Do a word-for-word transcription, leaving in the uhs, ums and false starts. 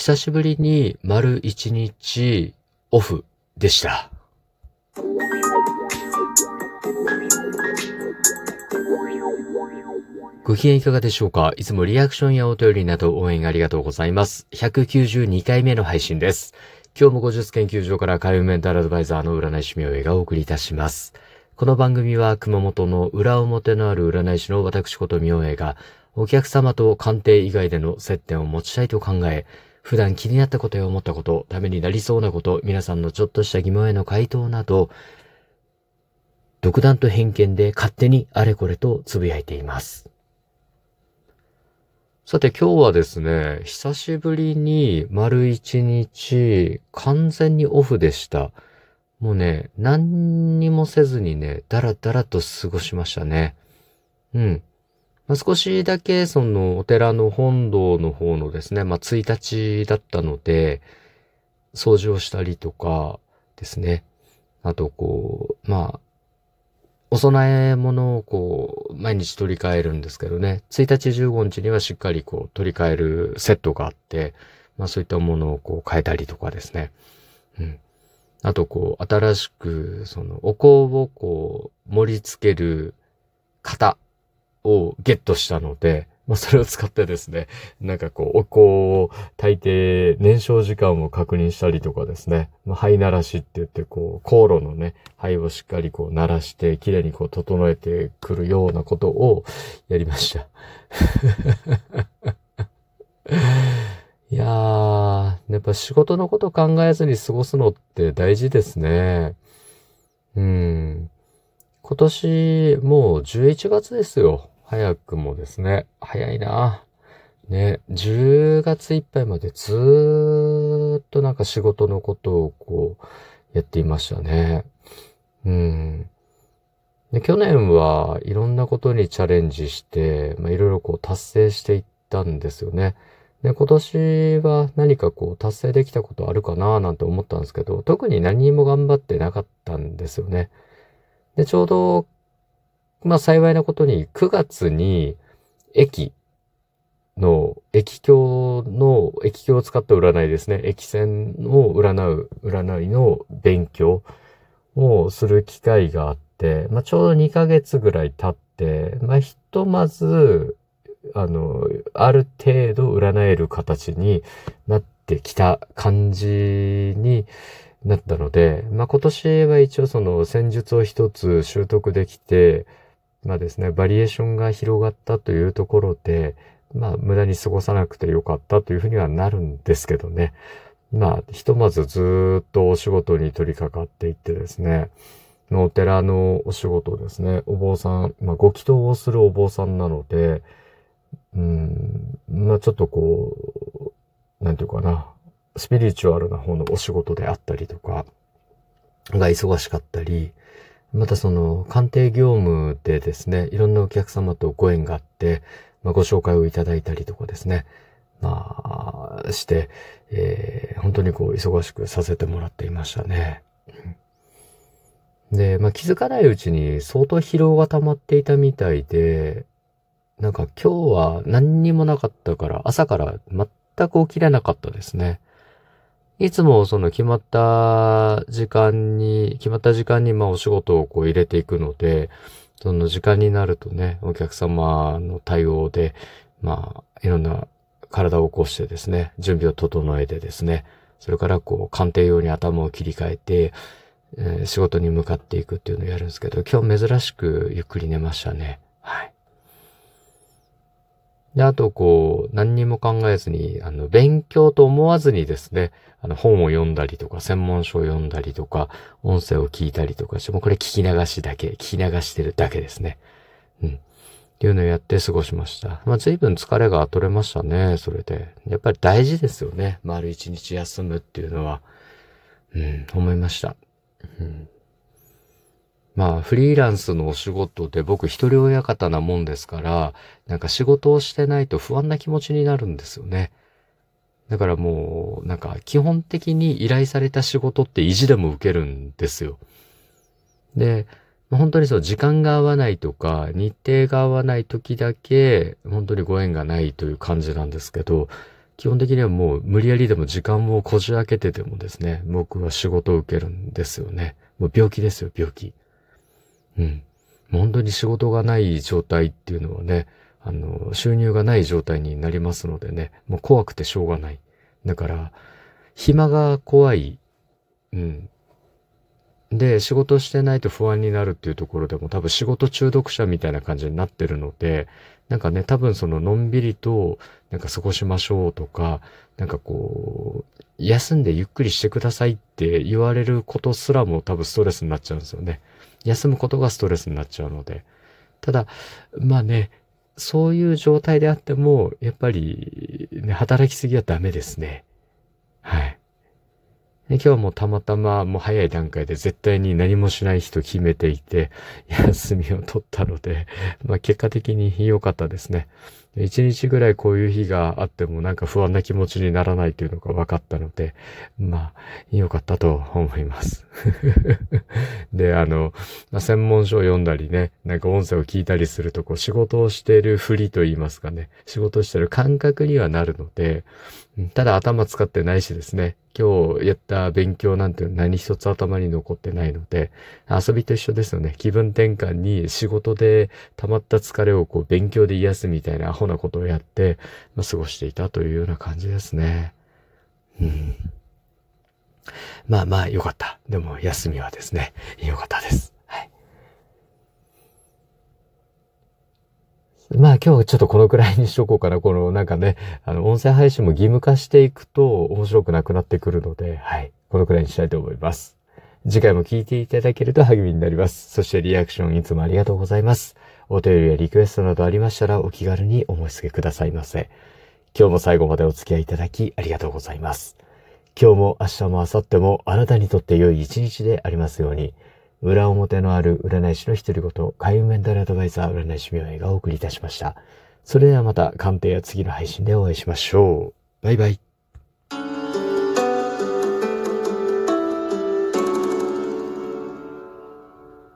久しぶりに丸一日オフでした。ご機嫌いかがでしょうか？いつもリアクションやお便りなど応援ありがとうございます。ひゃくきゅうじゅうにかいめの配信です。今日もごじゅっす研究所から開運メンタルアドバイザーの占い師明恵がお送りいたします。この番組は熊本の裏表のある占い師の私こと明恵がお客様と鑑定以外での接点を持ちたいと考え、普段気になったことや思ったこと、ためになりそうなこと、皆さんのちょっとした疑問への回答など、独断と偏見で勝手にあれこれとつぶやいています。さて今日はですね、久しぶりに丸一日完全にオフでした。もうね、何にもせずにね、だらだらと過ごしましたね。うん。まあ、少しだけそのお寺の本堂の方のですね、まあついたちだったので、掃除をしたりとかですね。あとこう、まあ、お供え物をこう、毎日取り替えるんですけどね。ついたちじゅうごにちにはしっかりこう、取り替えるセットがあって、まあそういったものをこう、変えたりとかですね。うん。あとこう、新しく、その、お香をこう、盛り付ける型をゲットしたので、まあそれを使ってですね、なんかこう、お香を炊いて燃焼時間を確認したりとかですね、まあ、灰鳴らしって言ってこう、香炉のね、灰をしっかりこう鳴らして、きれいにこう整えてくるようなことをやりました。いやー、やっぱ仕事のこと考えずに過ごすのって大事ですね。うん。今年もうじゅういちがつですよ。早くもですね。早いな。ね、じゅうがついっぱいまでずーっとなんか仕事のことをこうやっていましたね。うん。で、去年はいろんなことにチャレンジして、まあ、いろいろこう達成していったんですよね。で、今年は何かこう達成できたことあるかななんて思ったんですけど、特に何も頑張ってなかったんですよね。で、ちょうどまあ幸いなことにくがつに駅の、駅教の、駅教を使った占いですね。駅線を占う、占いの勉強をする機会があって、まあちょうどにかげつぐらい経って、まあひとまず、あの、ある程度占える形になってきた感じに、なったので、まあ、今年は一応その戦術を一つ習得できて、まあですね、バリエーションが広がったというところで、まあ、無駄に過ごさなくてよかったというふうにはなるんですけどね。まあ、ひとまずずっとお仕事に取り掛かっていってですね、お寺のお仕事ですね、お坊さん、まあ、ご祈祷をするお坊さんなので、うん、まあ、ちょっとこう、なんていうかな、スピリチュアルな方のお仕事であったりとかが忙しかったり、またその鑑定業務でですね、いろんなお客様とご縁があって、まあ、ご紹介をいただいたりとかですね、まあして、えー、本当にこう忙しくさせてもらっていましたね。で、まあ、気づかないうちに相当疲労が溜まっていたみたいで、なんか今日は何にもなかったから朝から全く起きれなかったですね。いつもその決まった時間に、決まった時間にまあお仕事をこう入れていくので、その時間になるとね、お客様の対応で、まあいろんな体を起こしてですね、準備を整えてですね、それからこう鑑定用に頭を切り替えて、えー、仕事に向かっていくっていうのをやるんですけど、今日珍しくゆっくり寝ましたね。はい。で、あとこう、何にも考えずに、あの、勉強と思わずにですね、あの、本を読んだりとか、専門書を読んだりとか、音声を聞いたりとかして、もうこれ聞き流しだけ、聞き流してるだけですね。うん。っていうのをやって過ごしました。まあ、随分疲れが取れましたね、それで。やっぱり大事ですよね。丸一日休むっていうのは。うん、思いました。うん。まあ、フリーランスのお仕事で僕一人親方なもんですから、なんか仕事をしてないと不安な気持ちになるんですよね。だからもう、なんか基本的に依頼された仕事って意地でも受けるんですよ。で、本当にそう、時間が合わないとか、日程が合わない時だけ、本当にご縁がないという感じなんですけど、基本的にはもう無理やりでも時間をこじ開けてでもですね、僕は仕事を受けるんですよね。もう病気ですよ、病気。うん。本当に仕事がない状態っていうのはね、あの、収入がない状態になりますのでね、もう怖くてしょうがない。だから、暇が怖い。うん。で、仕事してないと不安になるっていうところでも多分仕事中毒者みたいな感じになってるので、なんかね、多分そののんびりとなんか過ごしましょうとか、なんかこう、休んでゆっくりしてくださいって言われることすらも多分ストレスになっちゃうんですよね。休むことがストレスになっちゃうので。ただ、まあね、そういう状態であっても、やっぱり、ね、働きすぎはダメですね。はい。今日はもうたまたまもう早い段階で絶対に何もしない日と決めていて休みを取ったので、まあ結果的に良かったですね。一日ぐらいこういう日があってもなんか不安な気持ちにならないというのが分かったので、まあ良かったと思います。で、あの、まあ、専門書を読んだりね、なんか音声を聞いたりするとこう仕事をしているふりと言いますかね、仕事している感覚にはなるので、ただ頭使ってないしですね、今日やった勉強なんて何一つ頭に残ってないので、遊びと一緒ですよね。気分転換に仕事で溜まった疲れをこう勉強で癒すみたいなアホなことをやって、まあ、過ごしていたというような感じですね。うん。まあまあよかった。でも休みはですね、よかったです。はい。まあ今日ちょっとこのくらいにしとこうかな。このなんかね、あの音声配信も義務化していくと面白くなくなってくるので、はい。このくらいにしたいと思います。次回も聞いていただけると励みになります。そしてリアクションいつもありがとうございます。お便りやリクエストなどありましたらお気軽にお申し付けくださいませ。今日も最後までお付き合いいただきありがとうございます。今日も明日も明後日もあなたにとって良い一日でありますように。裏表のある占い師の独り言、開運メンタルアドバイザー占い師明恵がお送りいたしました。それではまた鑑定や次の配信でお会いしましょう。バイバイ。